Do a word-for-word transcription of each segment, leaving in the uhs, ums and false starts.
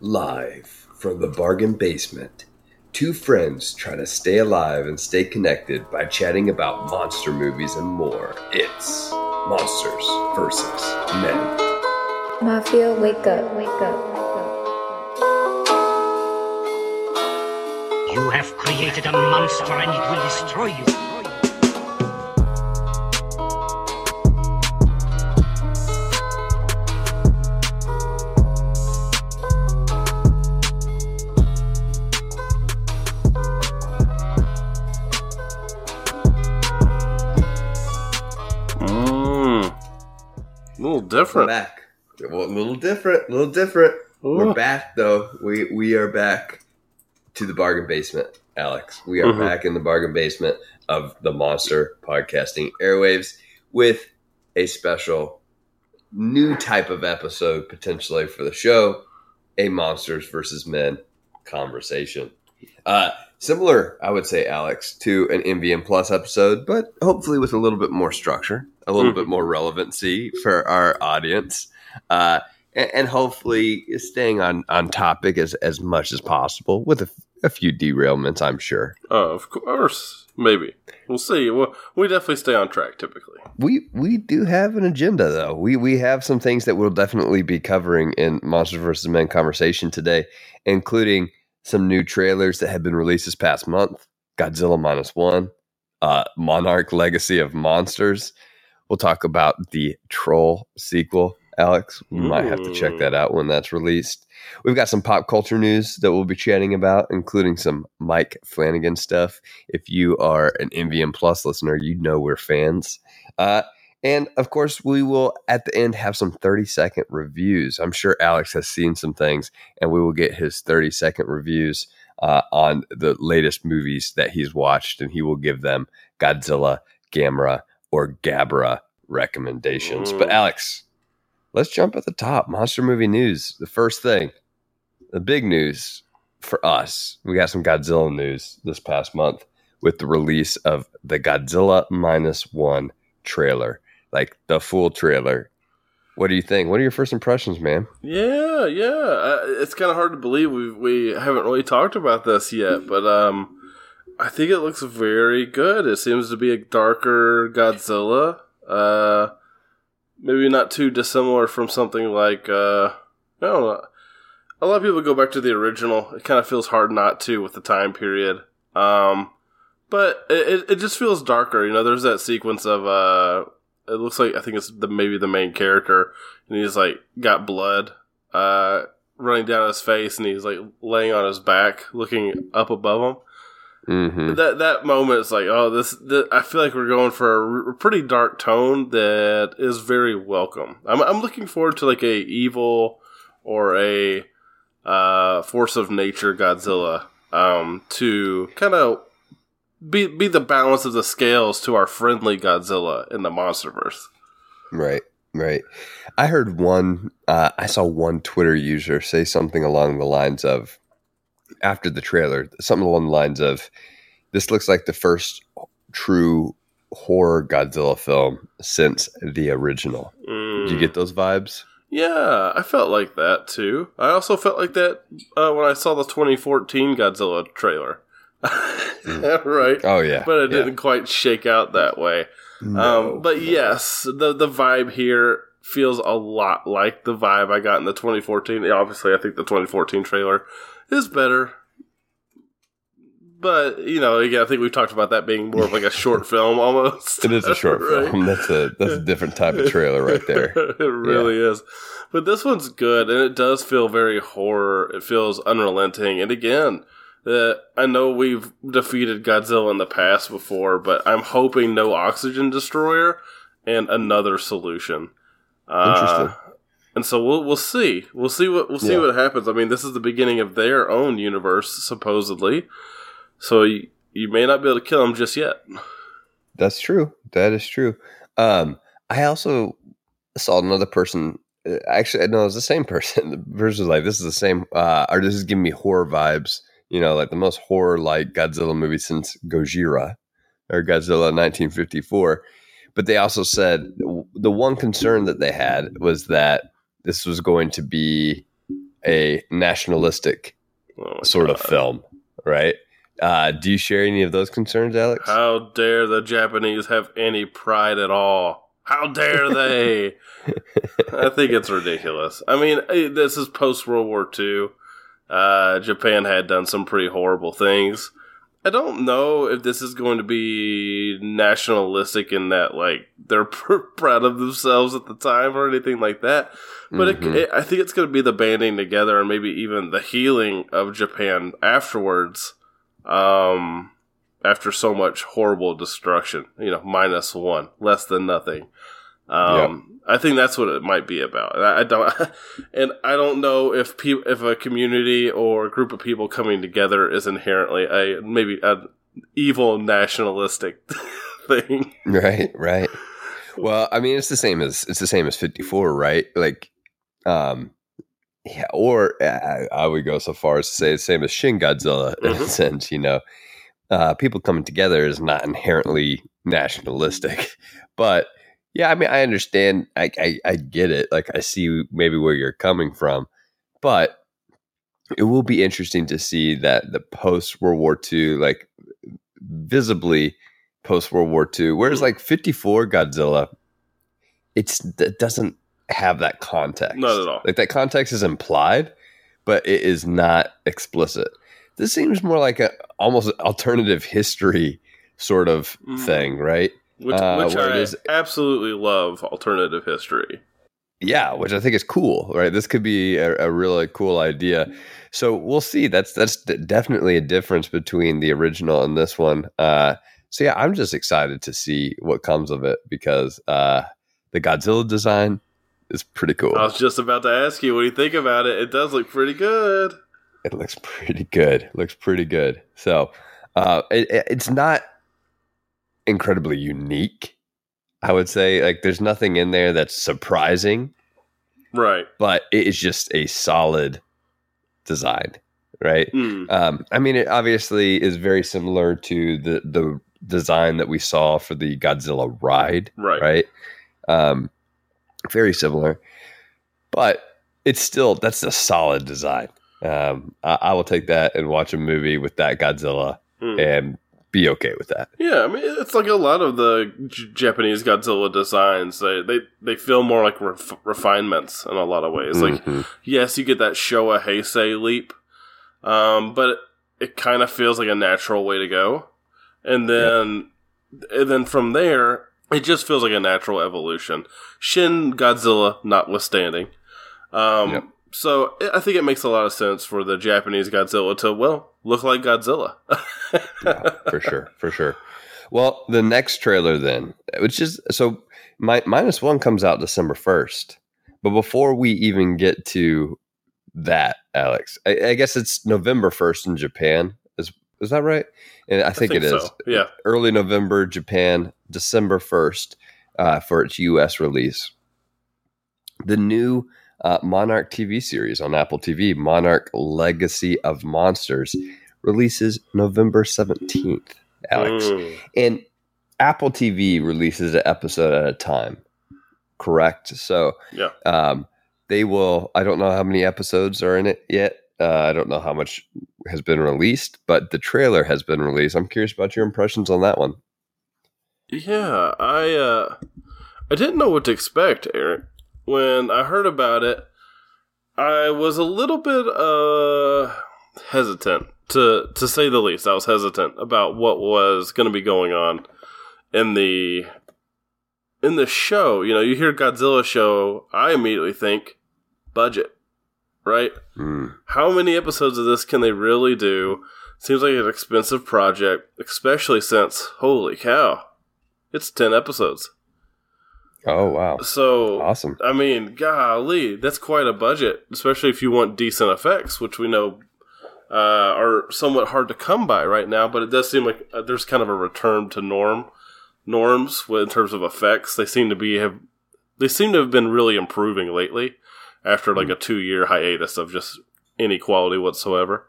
Live from the bargain basement, two friends try to stay alive and stay connected by chatting about monster movies and more. It's Monsters versus Men. Mafia, wake up, wake up. You have created a monster and it will destroy you. Different. We're back. A little different. A little different. Ooh. We're back, though. We we are back to the bargain basement, Alex. We are mm-hmm. back in the bargain basement of the Monster Podcasting Airwaves with a special new type of episode, potentially, for the show, a Monsters versus Men conversation. Uh, similar, I would say, Alex, to an M V M Plus episode, but hopefully with a little bit more structure. A little mm-hmm. bit more relevancy for our audience, uh, and, and hopefully staying on, on topic as, as much as possible with a, a few derailments, I'm sure. Uh, of course, maybe. We'll see. We'll, we definitely stay on track, typically. We we do have an agenda, though. We, we have some things that we'll definitely be covering in Monsters versus. Men conversation today, including some new trailers that have been released this past month, Godzilla Minus One, uh, Monarch Legacy of Monsters. We'll talk about the Troll sequel, Alex. We Ooh. might have to check that out when that's released. We've got some pop culture news that we'll be chatting about, including some Mike Flanagan stuff. If you are an M V M Plus listener, you know we're fans. Uh, and, of course, we will, at the end, have some thirty-second reviews. I'm sure Alex has seen some things, and we will get his thirty-second reviews uh, on the latest movies that he's watched, and he will give them Godzilla, Gamera, or Gabra recommendations. Mm. But Alex, let's jump at the top. Monster movie news. The first thing, the big news for us, we got some Godzilla news this past month with the release of the Godzilla Minus One trailer, like the full trailer. What do you think? What are your first impressions, man? Yeah, yeah. Uh, it's kind of hard to believe we we haven't really talked about this yet, but um, I think it looks very good. It seems to be a darker Godzilla. Uh, maybe not too dissimilar from something like, uh, I don't know. A lot of people go back to the original. It kind of feels hard not to with the time period. Um, but it, it just feels darker. You know, there's that sequence of, uh, it looks like, I think it's the, maybe the main character. And he's like, got blood, uh, running down his face. And he's like laying on his back, looking up above him. Mm-hmm. That that moment is like, oh, this, this. I feel like we're going for a pretty dark tone that is very welcome. I'm I'm looking forward to like a evil or a uh, force of nature Godzilla um, to kind of be be the balance of the scales to our friendly Godzilla in the MonsterVerse. Right, right. I heard one. Uh, I saw one Twitter user say something along the lines of, after the trailer, something along the lines of, this looks like the first true horror Godzilla film since the original. Mm. Did you get those vibes? Yeah, I felt like that too. I also felt like that uh, when I saw the twenty fourteen Godzilla trailer. Mm. Right? Oh, yeah. But it yeah. didn't quite shake out that way. No, um, but no. yes, the, the vibe here feels a lot like the vibe I got in the twenty fourteen. Obviously, I think the twenty fourteen trailer is better. But, you know, again, I think we've talked about that being more of like a short film almost. It is a short right? film. That's a that's a different type of trailer right there. It really yeah. is. But this one's good, and it does feel very horror. It feels unrelenting. And again, uh, I know we've defeated Godzilla in the past before, but I'm hoping no oxygen destroyer and another solution. Interesting. Uh, And so we'll we'll see we'll see what we'll see yeah. what happens. I mean, this is the beginning of their own universe, supposedly. So you, you may not be able to kill them just yet. That's true. That is true. Um, I also saw another person. Actually, no, it was the same person. The person was like, "This is the same," uh, or "This is giving me horror vibes." You know, like the most horror-like Godzilla movie since Gojira or Godzilla nineteen fifty-four. But they also said the one concern that they had was that this was going to be a nationalistic oh sort God. of film, right? Uh, do you share any of those concerns, Alex? How dare the Japanese have any pride at all? How dare they? I think it's ridiculous. I mean, this is post-World War Two. Uh, Japan had done some pretty horrible things. I don't know if this is going to be nationalistic in that, like, they're proud of themselves at the time or anything like that. But mm-hmm. it, it, I think it's going to be the banding together and maybe even the healing of Japan afterwards. Um, after so much horrible destruction, you know, minus one, less than nothing. Um, yep. I think that's what it might be about. And I, I don't, and I don't know if pe- if a community or a group of people coming together is inherently a maybe an evil nationalistic thing. Right, right. Well, I mean, it's the same as it's the same as fifty-four, right? Like, um. Yeah, or uh, I would go so far as to say the same as Shin Godzilla, in mm-hmm. a sense, you know. Uh, people coming together is not inherently nationalistic. But, yeah, I mean, I understand. I, I, I get it. Like, I see maybe where you're coming from. But it will be interesting to see that the post-World War Two, like, visibly post-World War Two, whereas, like, fifty-four Godzilla, it's, it doesn't have that context. Not at all. Like, that context is implied, but it is not explicit. This seems more like a almost alternative history sort of mm. thing, right? Which, uh, which I is, absolutely love alternative history. Yeah, which I think is cool, right? This could be a, a really cool idea. So we'll see. That's that's definitely a difference between the original and this one. Uh, so yeah, I'm just excited to see what comes of it because uh, the Godzilla design, it's pretty cool. I was just about to ask you, what do you think about it? It does look pretty good. It looks pretty good. It looks pretty good. So uh, it, it's not incredibly unique, I would say. Like, there's nothing in there that's surprising. Right. But it is just a solid design, right? Mm. Um, I mean, it obviously is very similar to the, the design that we saw for the Godzilla ride. Right. Right. Um, Very similar, but it's still, that's a solid design. Um, I, I will take that and watch a movie with that Godzilla mm. and be okay with that. Yeah, I mean, it's like a lot of the J- Japanese Godzilla designs. They they, they feel more like ref- refinements in a lot of ways. Mm-hmm. Like, yes, you get that Showa Heisei leap, um, but it, it kind of feels like a natural way to go. And then, yeah. and then from there, it just feels like a natural evolution. Shin Godzilla notwithstanding. Um, yep. So I think it makes a lot of sense for the Japanese Godzilla to, well, look like Godzilla. Yeah, for sure. For sure. Well, the next trailer then, which is, so my, Minus One comes out December first. But before we even get to that, Alex, I, I guess it's November first in Japan. Is is that right? And I think, I think it so. is. Yeah. Early November, Japan. December first uh, for its U S release. The new uh, Monarch T V series on Apple T V, Monarch Legacy of Monsters, releases November seventeenth, Alex. Mm. And Apple T V releases an episode at a time, correct? So yeah. um, they will, I don't know how many episodes are in it yet. Uh, I don't know how much has been released, but the trailer has been released. I'm curious about your impressions on that one. Yeah, I uh, I didn't know what to expect, Eric. When I heard about it, I was a little bit uh, hesitant, to to say the least. I was hesitant about what was going to be going on in the in the show. You know, you hear Godzilla show, I immediately think budget, right? Mm. How many episodes of this can they really do? Seems like an expensive project, especially since, holy cow, it's ten episodes. Oh, wow. So, awesome. I mean, golly, that's quite a budget, especially if you want decent effects, which we know uh, are somewhat hard to come by right now, but it does seem like there's kind of a return to norm norms in terms of effects. They seem to be have they seem to have been really improving lately after like mm-hmm. a two-year hiatus of just any quality whatsoever.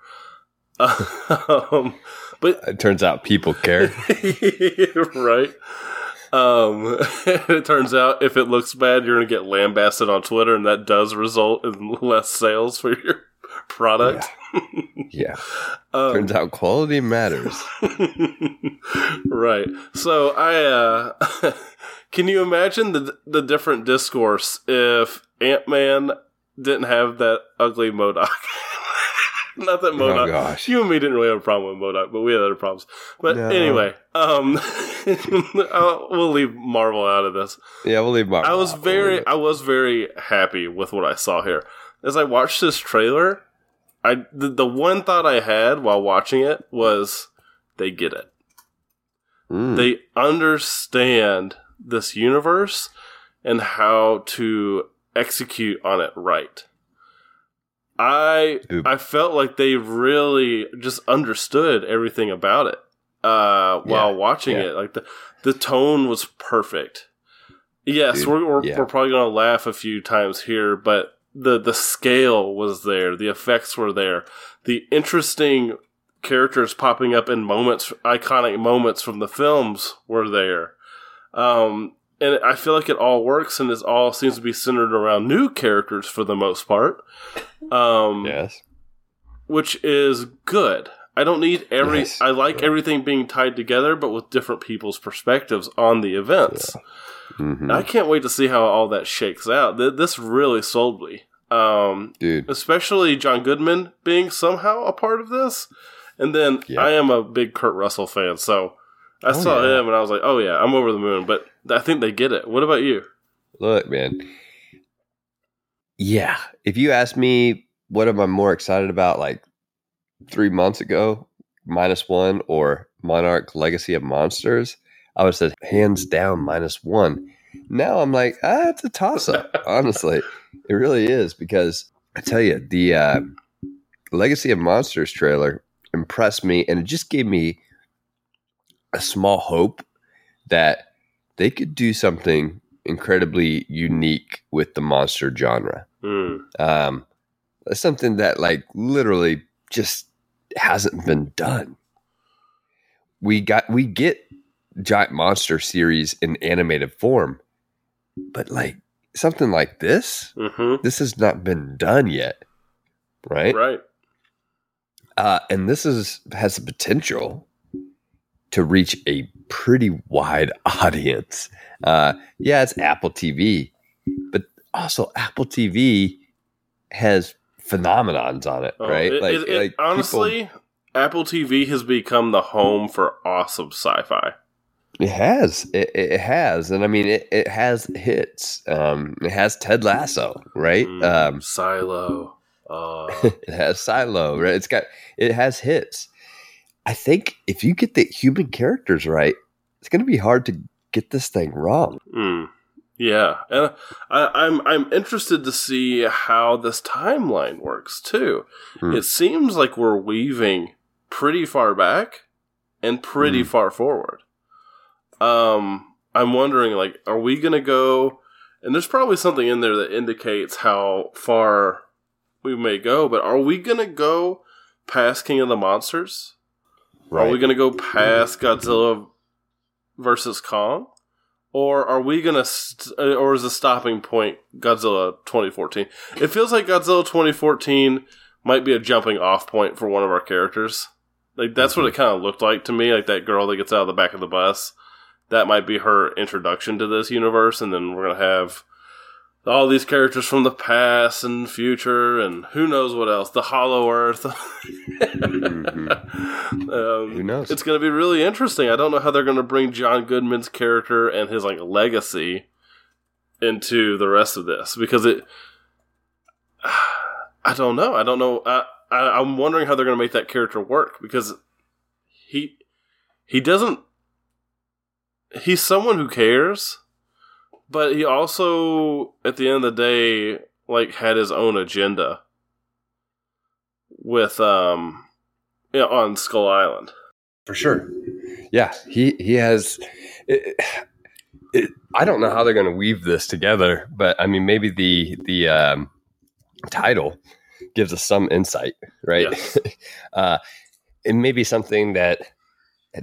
um, But it turns out people care. Right. Um, it turns out if it looks bad, you're going to get lambasted on Twitter, and that does result in less sales for your product. Yeah. yeah. Um, turns out quality matters. Right. So I, uh, can you imagine the the different discourse if Ant-Man didn't have that ugly M O D O K? Not that M O D O K. Oh, gosh. You and me didn't really have a problem with M O D O K, but we had other problems. But no. anyway, um, we'll leave Marvel out of this. Yeah, we'll leave Marvel. I was out. very, I was very happy with what I saw here. As I watched this trailer, I the, the one thought I had while watching it was, they get it. Mm. They understand this universe and how to execute on it right. I Oop. I felt like they really just understood everything about it uh, while yeah, watching yeah. it. Like the the tone was perfect. Yes, Dude, we're we're, yeah. we're probably gonna laugh a few times here, but the the scale was there, the effects were there, the interesting characters popping up in moments, iconic moments from the films were there. Um, and I feel like it all works, and it all seems to be centered around new characters for the most part. Um, yes. Which is good. I don't need every... Yes. I like yeah. everything being tied together, but with different people's perspectives on the events. Yeah. Mm-hmm. I can't wait to see how all that shakes out. This really sold me. Um, Dude. Especially John Goodman being somehow a part of this. And then yeah. I am a big Kurt Russell fan, so... I oh, saw yeah. him and I was like, oh yeah, I'm over the moon, but I think they get it. What about you? Look, man. Yeah. If you asked me what am I more excited about like three months ago, Minus One or Monarch Legacy of Monsters, I would have said hands down Minus One. Now I'm like, ah, it's a toss-up, honestly. It really is, because I tell you, the uh, Legacy of Monsters trailer impressed me, and it just gave me a small hope that they could do something incredibly unique with the monster genre. Mm. Um, something that like literally just hasn't been done. We got, we get giant monster series in animated form, but like something like this, mm-hmm. this has not been done yet. Right. Right. Uh, and this is, has the potential to reach a pretty wide audience. Uh, yeah, it's Apple T V, but also Apple T V has phenomenons on it, oh, right? It, like, it, it, like honestly, people, Apple T V has become the home for awesome sci-fi. It has. It, it has. And I mean, it, it has hits. Um, it has Ted Lasso, right? Mm, um, Silo. Uh. It has Silo, right? It's got, it has hits. I think if you get the human characters right, it's going to be hard to get this thing wrong. Mm, yeah. And I, I'm I'm interested to see how this timeline works, too. Mm. It seems like we're weaving pretty far back and pretty mm. far forward. Um, I'm wondering, like, are we going to go... And there's probably something in there that indicates how far we may go, but are we going to go past King of the Monsters? Right. Are we going to go past Godzilla versus Kong, or are we going to, st- or is the stopping point Godzilla twenty fourteen? It feels like Godzilla twenty fourteen might be a jumping off point for one of our characters. Like that's mm-hmm. what it kind of looked like to me. Like that girl that gets out of the back of the bus, that might be her introduction to this universe, and then we're going to have all these characters from the past and future and who knows what else. The Hollow Earth. mm-hmm. um, who knows? It's going to be really interesting. I don't know how they're going to bring John Goodman's character and his like legacy into the rest of this. Because it... I don't know. I don't know. I, I, I'm wondering how they're going to make that character work. Because he he doesn't... He's someone who cares... But he also, at the end of the day, like had his own agenda with um, you know, on Skull Island, for sure. Yeah, he he has. It, it, I don't know how they're going to weave this together, but I mean, maybe the the um, title gives us some insight, right? Yes. uh, it may be something that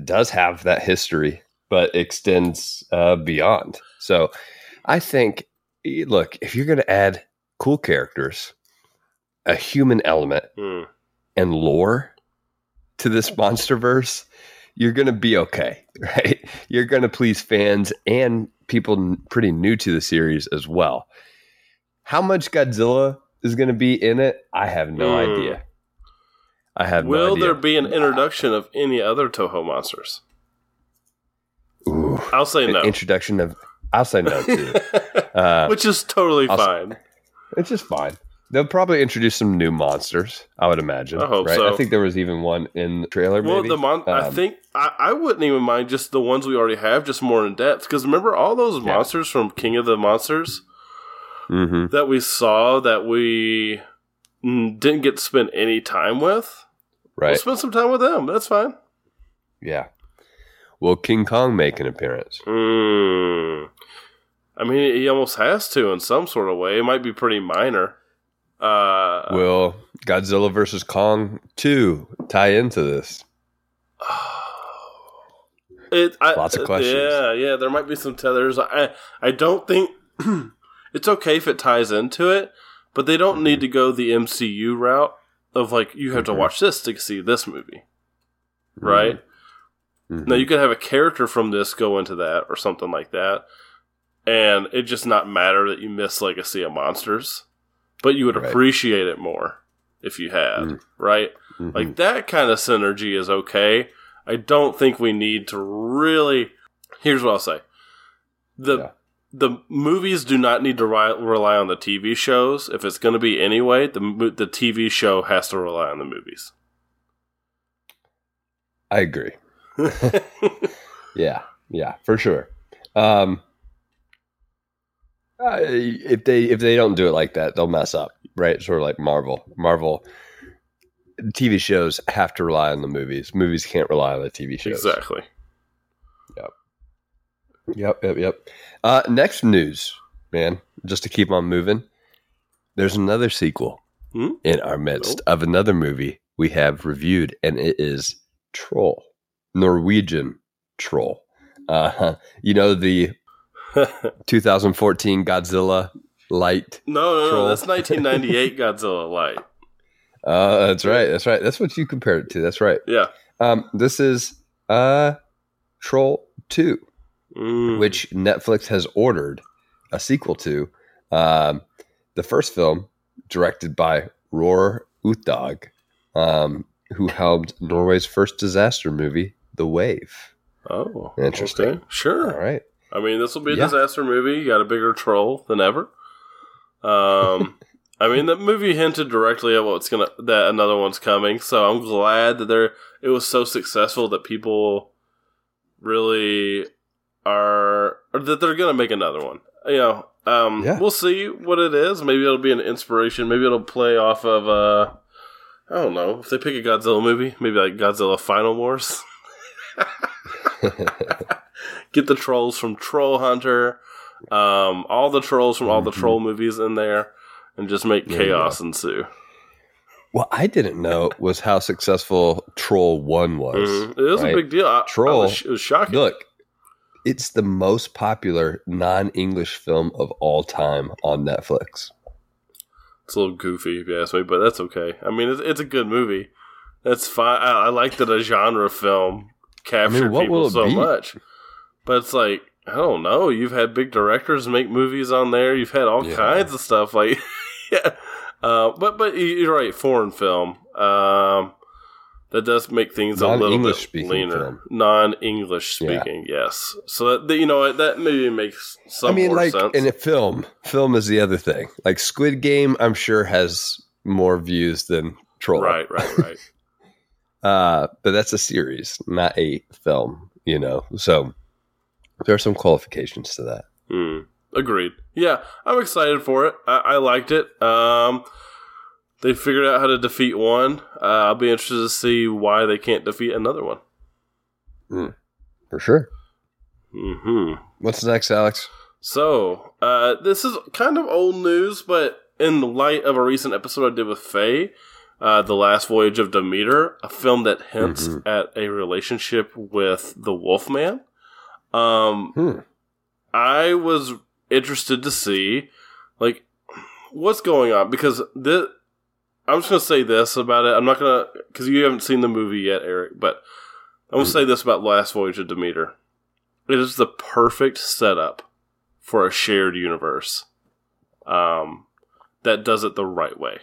does have that history but extends uh, beyond. So I think, look, if you're going to add cool characters, a human element, mm. and lore to this MonsterVerse, you're going to be okay, right? You're going to please fans and people pretty new to the series as well. How much Godzilla is going to be in it? I have no mm. idea. I have Will no idea. There be an introduction of any other Toho monsters? Ooh, I'll say an no. Introduction of... I'll say no, too. Uh, Which is totally I'll fine. Say, it's just fine. They'll probably introduce some new monsters, I would imagine. I hope right? so. I think there was even one in the trailer, well, maybe. The mon- um, I think I, I wouldn't even mind just the ones we already have, just more in depth. Because remember all those yeah. monsters from King of the Monsters mm-hmm. that we saw that we didn't get to spend any time with? Right. We'll spend some time with them. That's fine. Yeah. Will King Kong make an appearance? Mm. I mean, he almost has to in some sort of way. It might be pretty minor. Uh, Will Godzilla versus Kong two tie into this? It, I, Lots of questions. Yeah, yeah. There might be some tethers. I, I don't think it's okay if it ties into it, but they don't mm-hmm. need to go the M C U route of like you have mm-hmm. to watch this to see this movie, mm-hmm. right? Mm-hmm. Now you could have a character from this go into that or something like that, and it just not matter that you miss Legacy of Monsters. But you would right. appreciate it more if you had, mm. right? Mm-hmm. Like, that kind of synergy is okay. I don't think we need to really... Here's what I'll say. The yeah. the movies do not need to ri- rely on the T V shows. If it's going to be anyway, the the T V show has to rely on the movies. I agree. yeah, yeah, for sure. Um Uh, if they if they don't do it like that, they'll mess up, right? Sort of like Marvel. Marvel T V shows have to rely on the movies. Movies can't rely on the T V shows. Exactly. Yep. Yep. Yep. Yep. Uh, next news, man. Just to keep on moving, there's another sequel hmm? in our midst oh. of another movie we have reviewed, and it is Troll, Norwegian Troll. Uh, you know the. twenty fourteen Godzilla Light. No, no, Troll. no. That's nineteen ninety-eight Godzilla Light. Uh, that's right. That's right. That's what you compared it to. That's right. Yeah. Um, this is uh, Troll two, mm. which Netflix has ordered a sequel to. Um, the first film, directed by Roar Uthaug, um, who helmed Norway's first disaster movie, The Wave. Oh, interesting. Okay. Sure. All right. I mean, this will be a yeah. disaster movie. You got a bigger troll than ever. Um, I mean, the movie hinted directly at what's gonna that another one's coming. So I'm glad that they're. It was so successful that people really are or that they're gonna make another one. You know, um, yeah. we'll see what it is. Maybe it'll be an inspiration. Maybe it'll play off of. Uh, I don't know if they pick a Godzilla movie. Maybe like Godzilla Final Wars. Get the trolls from Troll Hunter, um, all the trolls from all the mm-hmm. troll movies in there, and just make yeah, chaos yeah. ensue. What I didn't know was how successful Troll one was. Mm-hmm. It was right? a big deal. I, Troll I was, it was shocking. Look, it's the most popular non-English film of all time on Netflix. It's a little goofy, if you ask me, but that's okay. I mean, it's, it's a good movie. That's fine. I, I like that a genre film captured I mean, what people will it so be? much. But it's like, I don't know. You've had big directors make movies on there. You've had all yeah. kinds of stuff. Like, yeah. Uh, but but you're right. Foreign film. Um, that does make things non- a little English bit leaner. Film. Non-English speaking. Yeah. Yes. So that, you know that maybe makes some. I mean, more like sense. In a film. Film is the other thing. Like Squid Game, I'm sure has more views than Troll. Right. Right. Right. uh, but that's a series, not a film. You know. So. There are some qualifications to that. Mm, agreed. Yeah, I'm excited for it. I, I liked it. Um, they figured out how to defeat one. Uh, I'll be interested to see why they can't defeat another one. Mm, for sure. Mm-hmm. What's next, Alex? So, uh, this is kind of old news, but in the light of a recent episode I did with Faye, uh, The Last Voyage of Demeter, a film that hints mm-hmm. at a relationship with the Wolfman. Um, hmm. I was interested to see, like, what's going on? Because this, I'm just going to say this about it. I'm not going to, because you haven't seen the movie yet, Eric, but I'm going to say this about Last Voyage of Demeter. It is the perfect setup for a shared universe um, that does it the right way.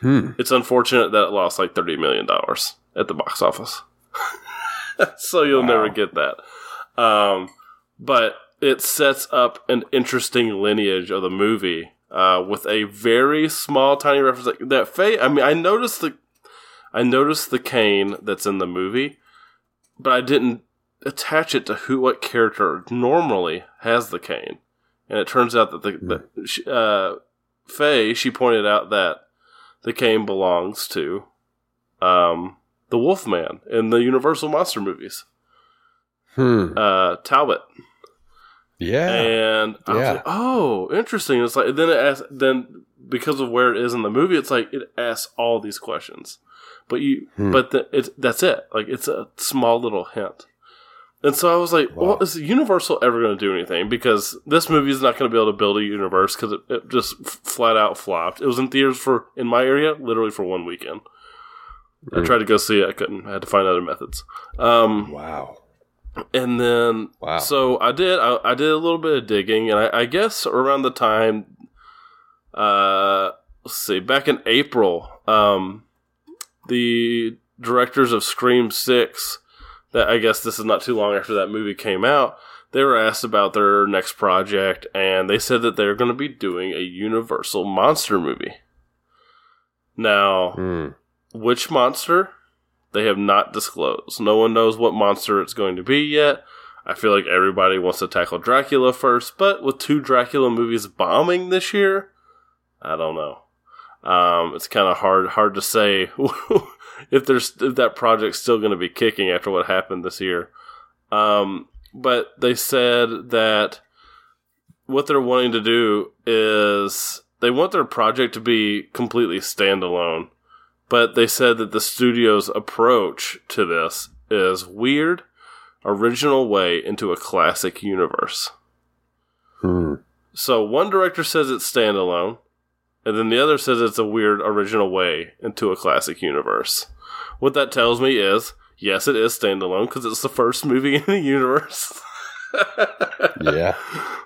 Hmm. It's unfortunate that it lost like thirty million dollars at the box office. So you'll wow. never get that. Um, but it sets up an interesting lineage of the movie uh, with a very small, tiny reference. That, that fa- I mean, I noticed the, I noticed the cane that's in the movie, but I didn't attach it to who, what character normally has the cane. And it turns out that the, the uh, Faye, she pointed out that the cane belongs to um, the Wolfman in the Universal Monster movies. Hmm. Uh, Talbot. Yeah. And I yeah. was like, oh, interesting. It's like then it asks, then because of where it is in the movie, it's like it asks all these questions. But you hmm. but the, it's that's it. Like it's a small little hint. And so I was like, wow. well, is Universal ever going to do anything? Because this movie is not going to be able to build a universe because it, it just f- flat out flopped. It was in theaters for, in my area, literally for one weekend. Mm. I tried to go see it. I couldn't. I had to find other methods. Um, wow. And then, wow. so I did, I, I did a little bit of digging. And I, I guess around the time, uh, let's see, back in April, um, the directors of Scream six... that I guess this is not too long after that movie came out, they were asked about their next project, and they said that they're going to be doing a Universal Monster movie. Now, mm. which monster? They have not disclosed. No one knows what monster it's going to be yet. I feel like everybody wants to tackle Dracula first, but with two Dracula movies bombing this year, I don't know. Um, it's kind of hard hard to say if there's if that project's still going to be kicking after what happened this year. Um, but they said that what they're wanting to do is they want their project to be completely standalone. But they said that the studio's approach to this is weird, original way into a classic universe. Hmm. So one director says it's standalone. And then the other says it's a weird original way into a classic universe. What that tells me is, yes, it is standalone because it's the first movie in the universe. Yeah,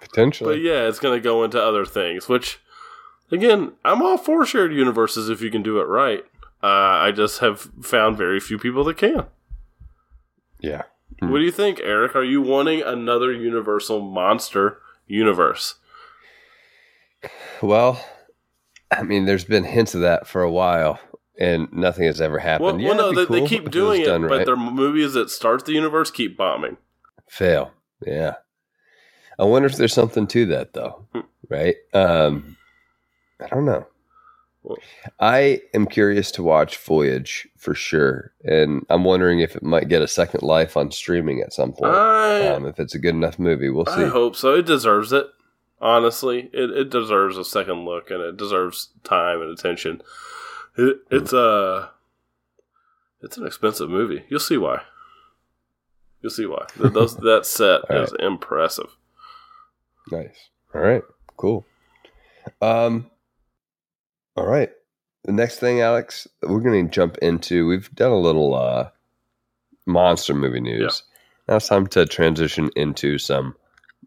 potentially. But yeah, it's going to go into other things, which, again, I'm all for shared universes if you can do it right. Uh, I just have found very few people that can. Yeah. Mm. What do you think, Eric? Are you wanting another Universal Monster universe? Well... I mean, there's been hints of that for a while, and nothing has ever happened. Well, yeah, well no, they, cool they keep doing it, it but right. their movies that start the universe keep bombing. Fail, yeah. I wonder if there's something to that, though, right? Um, I don't know. I am curious to watch Voyage, for sure, and I'm wondering if it might get a second life on streaming at some point. I, um, if it's a good enough movie, we'll see. I hope so. It deserves it. Honestly, it, it deserves a second look, and it deserves time and attention. It, it's a uh, it's an expensive movie. You'll see why. You'll see why. Those, that set is right. impressive. Nice. All right. Cool. Um. All right. The next thing, Alex, we're going to jump into. We've done a little uh, monster movie news. Yeah. Now it's time to transition into some.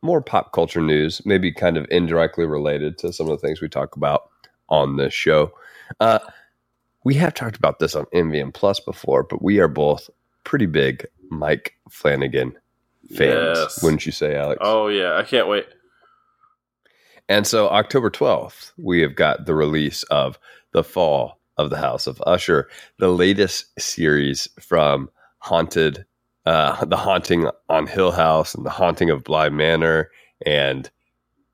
More pop culture news, maybe kind of indirectly related to some of the things we talk about on this show. Uh, we have talked about this on N V M Plus before, but we are both pretty big Mike Flanagan fans. Yes. Wouldn't you say, Alex? Oh, yeah. I can't wait. And so October twelfth, we have got the release of The Fall of the House of Usher, the latest series from Haunted Uh, the Haunting on Hill House and the Haunting of Bly Manor, and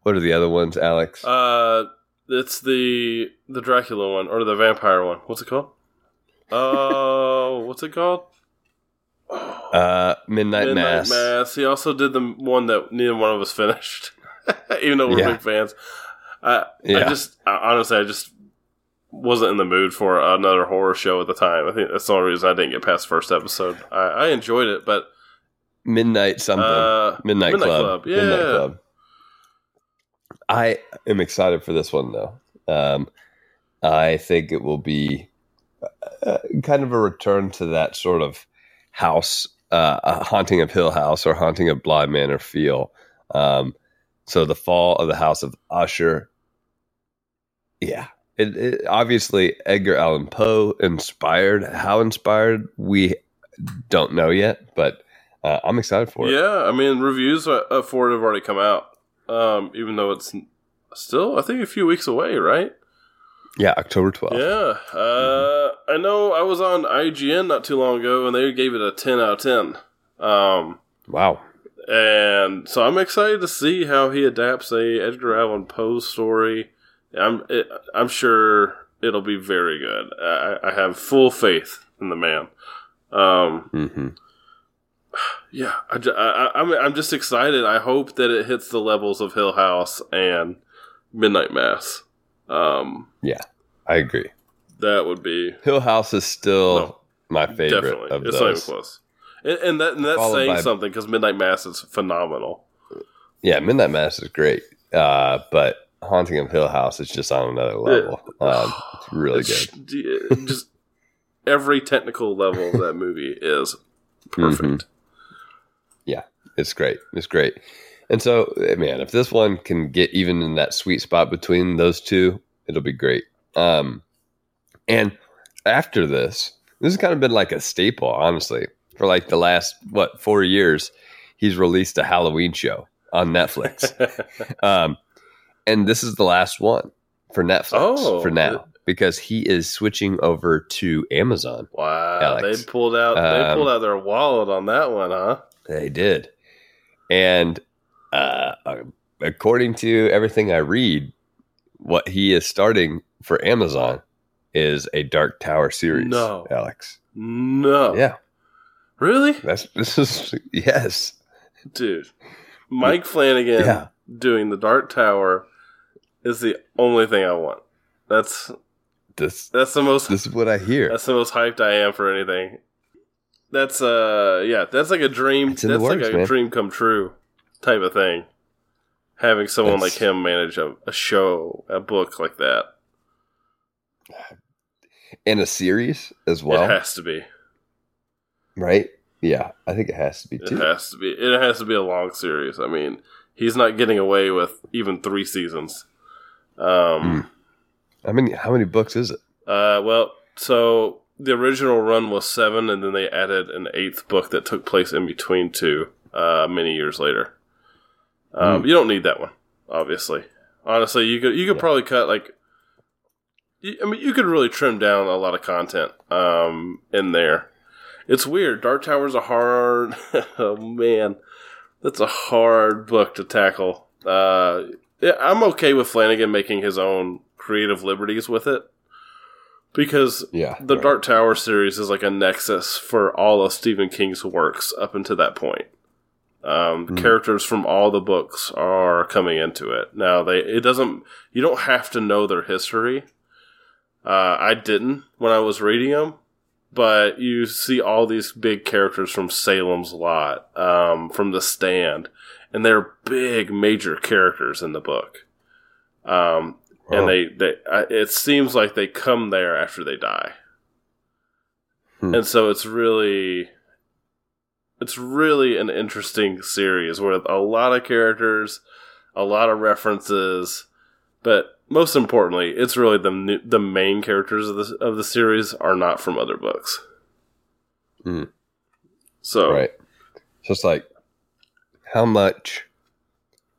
what are the other ones, Alex? Uh, it's the the Dracula one or the vampire one. What's it called? Oh, uh, what's it called? Uh, Midnight, Midnight Mass. Mass. He also did the one that neither one of us finished, even though we're yeah. big fans. I, yeah. I just I, honestly, I just wasn't in the mood for another horror show at the time. I think that's the only reason I didn't get past the first episode. I, I enjoyed it, but Midnight something. Uh, Midnight, Midnight Club. Club. Yeah. Midnight Club. I am excited for this one, though. Um, I think it will be uh, kind of a return to that sort of house, uh, a Haunting of Hill House or Haunting of Bly Manor feel. Um, so the Fall of the House of Usher. Yeah. It, it, obviously, Edgar Allan Poe inspired. How inspired, we don't know yet, but uh, I'm excited for it. Yeah, I mean, reviews for it have already come out, um, even though it's still, I think, a few weeks away, right? Yeah, October twelfth. Yeah. Uh, mm-hmm. I know I was on I G N not too long ago, and they gave it a ten out of ten. Um, wow. And so I'm excited to see how he adapts a Edgar Allan Poe story. I'm it, I'm sure it'll be very good. I, I have full faith in the man. Um, mm-hmm. Yeah, I, I, I'm, I'm just excited. I hope that it hits the levels of Hill House and Midnight Mass. Um, yeah, I agree. That would be... Hill House is still no, my favorite definitely. of it's those. It's not even close. And, and, that, and that's Followed saying by, something, because Midnight Mass is phenomenal. Yeah, Midnight Mass is great. Uh, but... Haunting of Hill House is just on another level. It, um, it's really it's, good. Just every technical level of that movie is perfect. Mm-hmm. Yeah, it's great. It's great. And so, man, if this one can get even in that sweet spot between those two, it'll be great. Um, and after this, this has kind of been like a staple, honestly, for like the last, what, four years, he's released a Halloween show on Netflix. um, And this is the last one for Netflix oh, for now, because he is switching over to Amazon. Wow, Alex. they pulled out um, they pulled out their wallet on that one, huh? They did. And uh, according to everything I read, what he is starting for Amazon is a Dark Tower series. No, Alex. No. Yeah. Really? That's this is yes, dude. Mike Flanagan yeah. doing the Dark Tower. It's the only thing I want. That's this. That's the most. This is what I hear. That's the most hyped I am for anything. That's uh, yeah. That's like a dream. That's works, like a man. dream come true type of thing. Having someone that's, like him manage a, a show, a book like that, and a series as well. It has to be, right? Yeah, I think it has to be too. It has to be. It has to be a long series. I mean, he's not getting away with even three seasons. Um, mm. I mean, how many books is it? Uh, well, so the original run was seven, and then they added an eighth book that took place in between two, uh, many years later. Um, mm. You don't need that one, obviously. Honestly, you could you could yeah. probably cut like, I mean, you could really trim down a lot of content um, in there. It's weird. Dark Tower's a hard, oh man, that's a hard book to tackle. Uh, yeah, I'm okay with Flanagan making his own creative liberties with it, because yeah, the right. Dark Tower series is like a nexus for all of Stephen King's works up until that point. Um, mm. Characters from all the books are coming into it. Now they it doesn't you don't have to know their history. Uh, I didn't when I was reading them. But you see all these big characters from Salem's Lot, um, from The Stand, and they're big, major characters in the book. Um, wow. And they, they, it seems like they come there after they die, hmm. and so it's really, it's really an interesting series with a lot of characters, a lot of references, but. Most importantly, it's really the new, the main characters of the of the series are not from other books. Mm. So, right, so it's like how much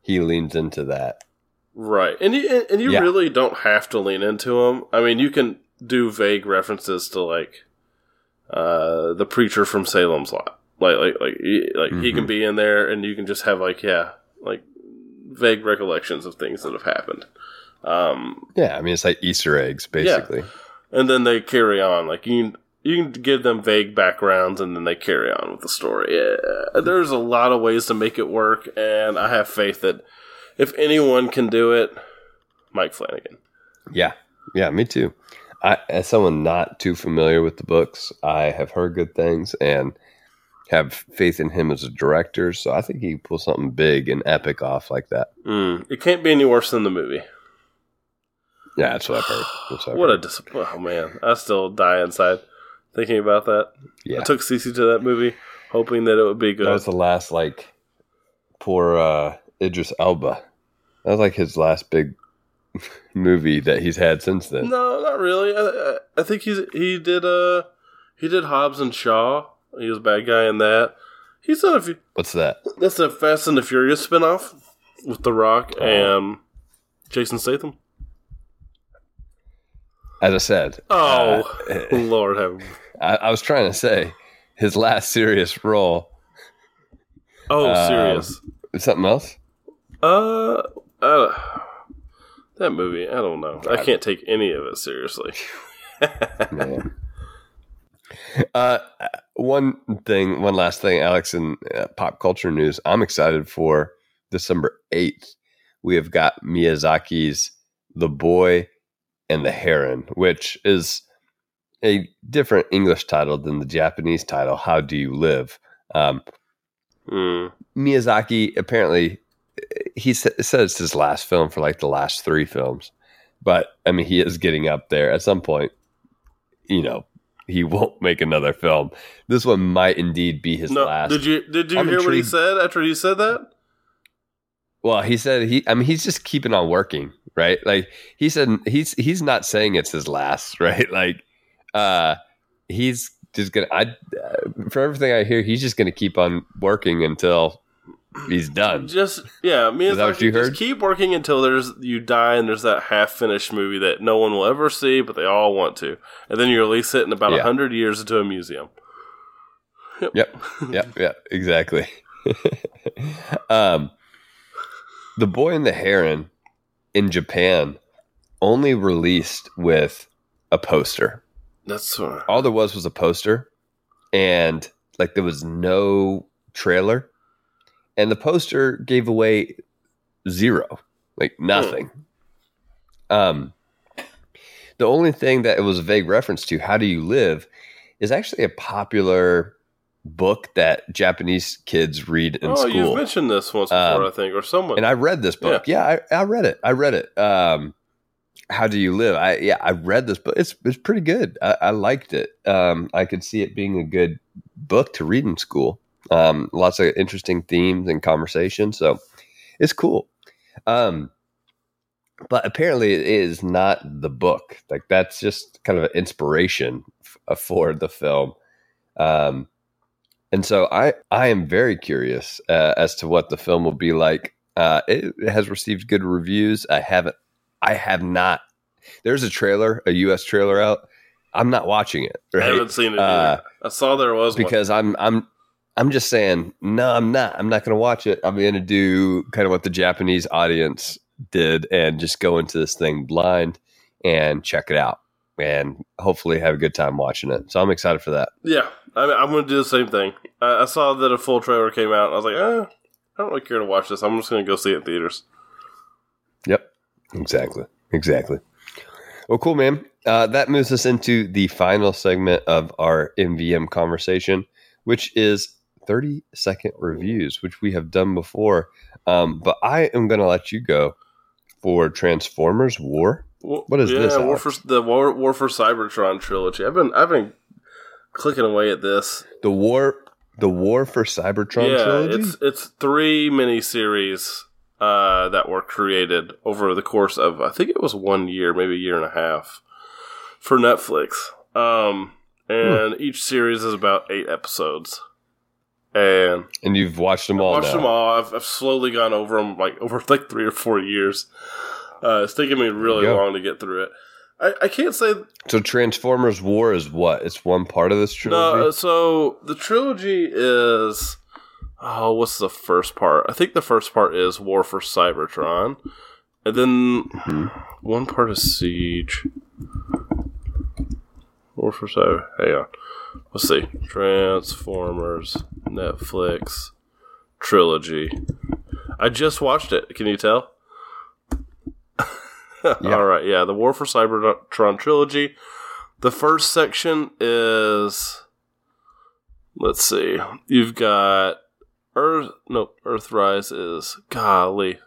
he leans into that, right? And you and, and you yeah. really don't have to lean into him. I mean, you can do vague references to like uh, the preacher from Salem's Lot, like like like he, like mm-hmm. he can be in there, and you can just have like yeah, like vague recollections of things that have happened. Um, yeah, I mean, it's like Easter eggs, basically. Yeah. And then they carry on. Like you can, you can give them vague backgrounds, and then they carry on with the story. Yeah. There's a lot of ways to make it work, and I have faith that if anyone can do it, Mike Flanagan. Yeah, yeah, me too. I, as someone not too familiar with the books, I have heard good things, and have faith in him as a director. So I think he pulls something big and epic off like that. Mm, it can't be any worse than the movie. Yeah, that's what I've heard. What, I've what heard. a disappointment. Oh, man. I still die inside thinking about that. Yeah. I took Cece to that movie hoping that it would be good. That was the last, like, poor uh, Idris Elba. That was, like, his last big movie that he's had since then. No, not really. I, I think he's he did uh, he did Hobbs and Shaw. He was a bad guy in that. He's done a few. What's that? That's a Fast and the Furious spinoff with The Rock oh. and Jason Statham. As I said. Oh, uh, Lord have him. I, I was trying to say his last serious role. Oh, um, serious. Something else? Uh, uh, that movie, I don't know. I can't take any of it seriously. Man. Uh, one thing, one last thing, Alex, in uh, pop culture news, I'm excited for December eighth. We have got Miyazaki's The Boy and the Heron, which is a different English title than the Japanese title, How Do You Live? Um, mm. Miyazaki, apparently, he sa- said it's his last film for like the last three films. But, I mean, he is getting up there. At some point, you know, he won't make another film. This one might indeed be his no, last. Did you did you I'm hear intrigued. What he said after you said that? Well, he said he. I mean, he's just keeping on working, right? Like he said, he's he's not saying it's his last, right? Like, uh, he's just gonna. I uh, for everything I hear, he's just gonna keep on working until he's done. Just yeah, me and like, you just heard? Keep working until there's you die and there's that half finished movie that no one will ever see, but they all want to, and then you release it in about a yeah. hundred years into a museum. Yep, yep, yep, yep, exactly. um. The Boy and the Heron in Japan only released with a poster. That's right. All there was was a poster, and like there was no trailer, and the poster gave away zero, like nothing. Hmm. Um, the only thing that it was a vague reference to, How Do You Live, is actually a popular book that Japanese kids read in oh, school. Oh, you've mentioned this once before, um, I think, or someone. And I read this book. Yeah, yeah I, I read it. I read it. Um, How Do You Live? I yeah, I read this book. It's it's pretty good. I, I liked it. Um, I could see it being a good book to read in school. Um, lots of interesting themes and conversation. So it's cool. Um, but apparently it is not the book. Like that's just kind of an inspiration f- for the film. Um, And so I, I am very curious uh, as to what the film will be like. Uh, it, it has received good reviews. I haven't. I have not. There's a trailer, a U S trailer out. I'm not watching it. Right? I haven't seen it. Uh, I saw there was because one. I'm I'm I'm just saying no. I'm not. I'm not going to watch it. I'm going to do kind of what the Japanese audience did and just go into this thing blind and check it out and hopefully have a good time watching it. So I'm excited for that. Yeah. I mean, I'm going to do the same thing. I, I saw that a full trailer came out, and I was like, eh, I don't really care to watch this. I'm just going to go see it in theaters. Yep. Exactly. Exactly. Well, cool, man. Uh, that moves us into the final segment of our M V M conversation, which is thirty-second reviews, which we have done before. Um, but I am going to let you go for Transformers War. What is yeah, this? Yeah, War for the War, War for Cybertron trilogy. I've been... I've been clicking away at this. The war, the war for Cybertron yeah, trilogy. It's it's three miniseries uh, that were created over the course of I think it was one year, maybe a year and a half, for Netflix. Um, and hmm. each series is about eight episodes. And and you've watched them all. I've watched now. them all. I've, I've slowly gone over them like over like three or four years. Uh, it's taken me really long to get through it. I, I can't say... So Transformers War is what? It's one part of this trilogy? No, so the trilogy is... Oh, what's the first part? I think the first part is War for Cybertron. And then mm-hmm. one part is Siege. War for Cybertron. Hang on. Let's see. Transformers, Netflix, trilogy. I just watched it. Can you tell? Yeah. All right, yeah, the War for Cybertron trilogy. The first section is Let's see. You've got Earth. No, Earthrise is golly.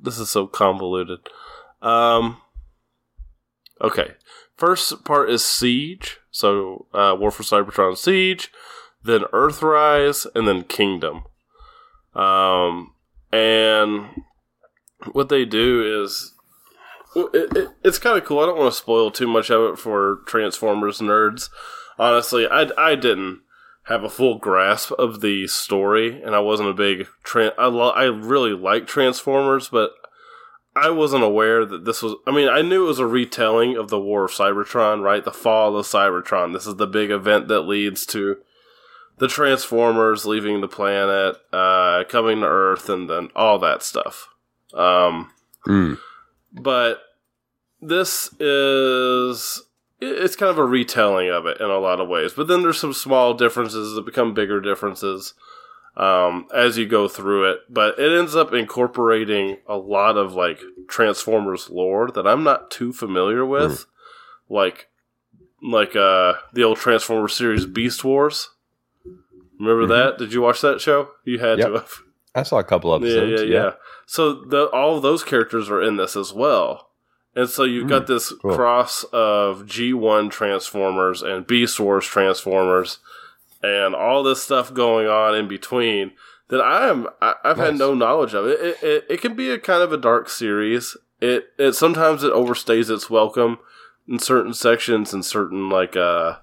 This is so convoluted. Um. Okay. First part is Siege. So uh, War for Cybertron, Siege, then Earthrise, and then Kingdom. Um, and what they do is it, it, it's kind of cool. I don't want to spoil too much of it for Transformers nerds. Honestly, I, I didn't have a full grasp of the story, and I wasn't a big tran. I lo- I really like Transformers, but I wasn't aware that this was... I mean, I knew it was a retelling of the War of Cybertron, right? The Fall of Cybertron. This is the big event that leads to the Transformers leaving the planet, uh, coming to Earth, and then all that stuff. Um, mm. But this is... It's kind of a retelling of it in a lot of ways. But then there's some small differences that become bigger differences Um, as you go through it, but it ends up incorporating a lot of like Transformers lore that I'm not too familiar with, mm. like like uh, the old Transformers series Beast Wars. Remember mm-hmm. that? Did you watch that show? You had yep. to have. I saw a couple episodes. Yeah, yeah, yeah. yeah. So the, all of those characters are in this as well, and so you've mm, got this cool. cross of G one Transformers and Beast Wars Transformers. And all this stuff going on in between that I am, I, I've nice. had no knowledge of. It it, it it can be a kind of a dark series. It it sometimes it overstays its welcome in certain sections and certain like. Uh,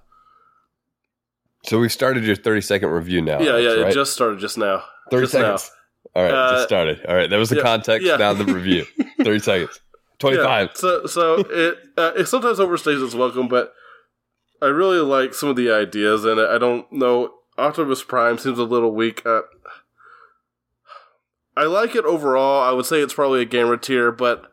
so we started your thirty second review now. Yeah, Alex, yeah, right? It just started just now. Thirty just seconds. Now. All right, uh, just started. All right, that was the yeah, context. Yeah. Now the review. Thirty seconds. Twenty five. Yeah, so so it uh, it sometimes overstays its welcome, but. I really like some of the ideas in it. I don't know. Optimus Prime seems a little weak. Uh, I like it overall. I would say it's probably a gamer tier, but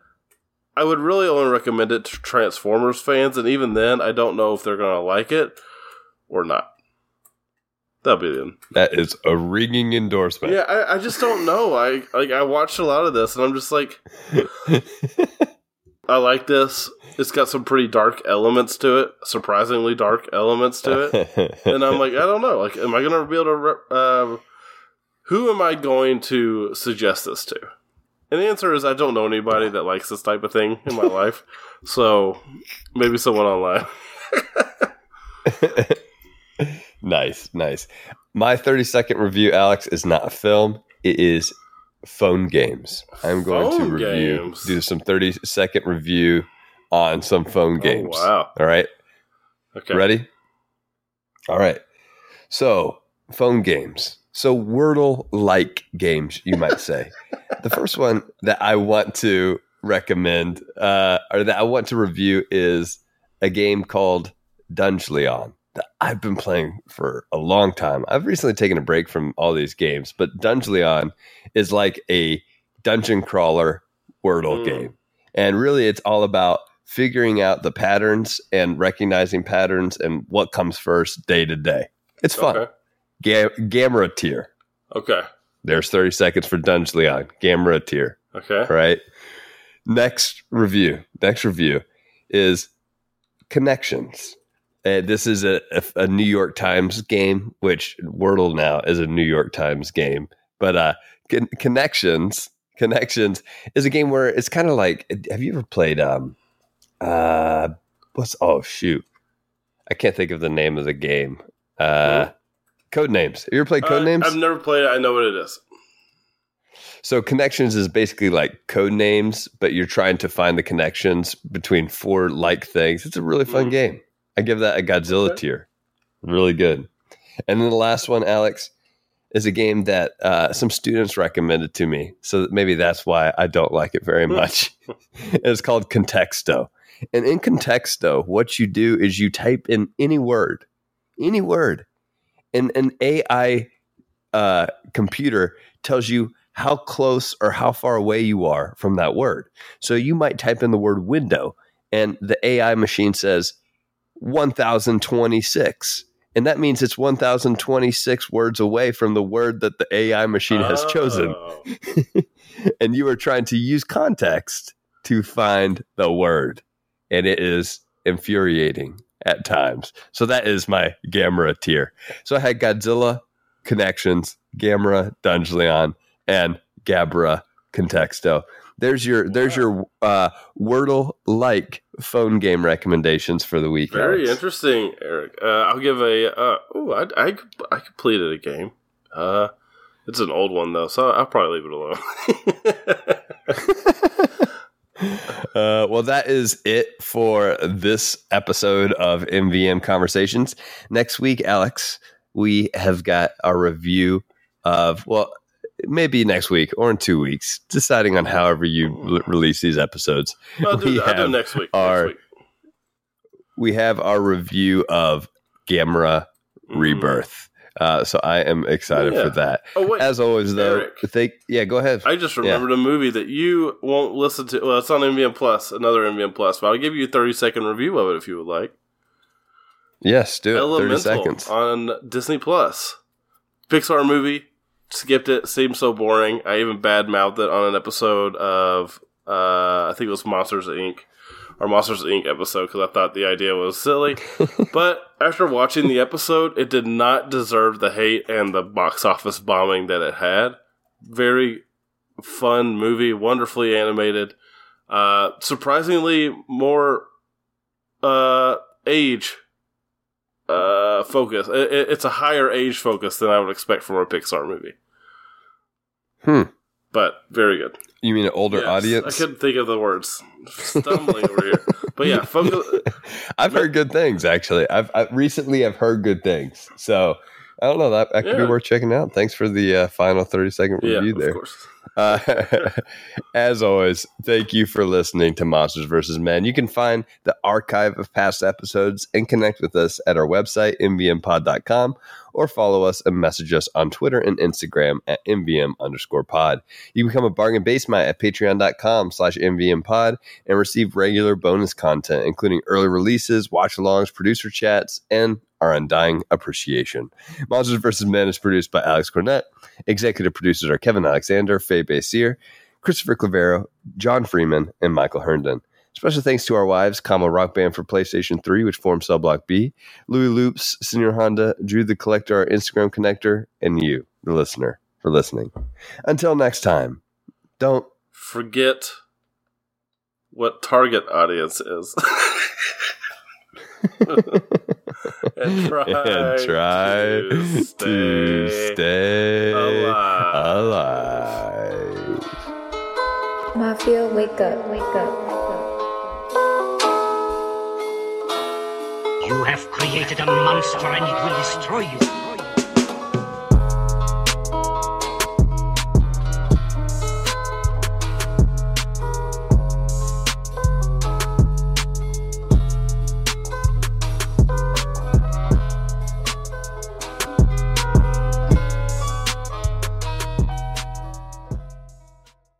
I would really only recommend it to Transformers fans, and even then, I don't know if they're going to like it or not. That'll be the end. That is a ringing endorsement. Yeah, I, I just don't know. I like I watched a lot of this, and I'm just like... I like this. It's got some pretty dark elements to it, surprisingly dark elements to it. And I'm like, I don't know. Like, am I going to be able to... Re- uh, who am I going to suggest this to? And the answer is I don't know anybody that likes this type of thing in my life. So maybe someone online. Nice, nice. My thirty-second review, Alex, is not a film. It is... Phone games. I'm going phone to review, games. do some thirty second review on some phone games. Oh, wow. All right. Okay. Ready? All right. So, phone games. So, Wordle like games, you might say. The first one that I want to recommend, uh, or that I want to review, is a game called Dungeleon that I've been playing for a long time. I've recently taken a break from all these games, but Dungeleon is like a dungeon crawler Wordle mm. game. And really, it's all about figuring out the patterns and recognizing patterns and what comes first day to day. It's fun. Okay. Ga- Gamma tier. Okay. There's thirty seconds for Dungeleon. Gamma tier. Okay. All right. Next review. Next review is Connections. Uh, this is a, a, a New York Times game, which Wordle now is a New York Times game. But uh, con- Connections, Connections is a game where it's kind of like, have you ever played, um, uh, what's, oh, shoot. I can't think of the name of the game. Uh, Codenames. Have you ever played Codenames? Uh, I've never played it. I know what it is. So Connections is basically like Codenames, but you're trying to find the connections between four like things. It's a really fun mm. game. I give that a Godzilla okay. tier. Really good. And then the last one, Alex, is a game that uh, some students recommended to me. So that maybe that's why I don't like it very much. It's called Contexto. And in Contexto, what you do is you type in any word, any word, and an A I uh, computer tells you how close or how far away you are from that word. So you might type in the word window, and the A I machine says, one thousand twenty-six, and that means it's one thousand twenty-six words away from the word that the A I machine has oh. chosen. And you are trying to use context to find the word, and it is infuriating. at times. So that is my Gamera tier. So I had Godzilla, Connections, Gamera, Dungeleon, and Gabra Contexto. There's your there's your uh, Wordle-like phone game recommendations for the week. Very Alex. Interesting, Eric. Uh, I'll give a uh, oh, I, I I completed a game. Uh, it's an old one though, so I'll probably leave it alone. uh, well, that is it for this episode of M V M Conversations. Next week, Alex, we have got a review of well. Maybe next week or in two weeks, deciding on however you l- release these episodes. I'll do, we I'll do next week. Our, next week. We have our review of Gamera mm. Rebirth. Uh, so I am excited yeah. for that. Oh, wait. As always, though, Eric, they, yeah, go ahead. I just remembered yeah. a movie that you won't listen to. Well, it's on M V M Plus, another M V M Plus, but I'll give you a thirty second review of it if you would like. Yes, do it. Elemental thirty seconds on Disney Plus. Pixar movie. Skipped it. Seemed so boring. I even badmouthed it on an episode of, uh, I think it was Monsters, Incorporated. Or Monsters, Incorporated episode, because I thought the idea was silly. But after watching the episode, it did not deserve the hate and the box office bombing that it had. Very fun movie. Wonderfully animated. Uh, surprisingly more uh, age Uh, focus. It, it, it's a higher age focus than I would expect from a Pixar movie. Hmm. But very good. You mean an older yes, audience? I couldn't think of the words. Stumbling over here. But yeah, focus. I've no. heard good things actually. I've I, recently I've heard good things. So I don't know that that could yeah. be worth checking out. Thanks for the uh, final thirty second review yeah, there. Of course. Uh, as always, thank you for listening to Monsters versus. Men. You can find the archive of past episodes and connect with us at our website, m v m pod dot com, or follow us and message us on Twitter and Instagram at mvm underscore pod. You become a bargain basement at patreon.com slash mvmpod and receive regular bonus content, including early releases, watch-alongs, producer chats, and our undying appreciation. Monsters versus. Men is produced by Alex Cornett. Executive producers are Kevin Alexander, Faye Basir, Christopher Clavero, John Freeman, and Michael Herndon. Special thanks to our wives, Kama Rock Band for PlayStation three, which forms Cell Block B, Louis Loops, Senior Honda, Drew the Collector, our Instagram connector, and you, the listener, for listening. Until next time, don't forget what target audience is. And try, and try to stay, to stay alive. alive. Mafia, wake up, wake up. You have created a monster and it will destroy you.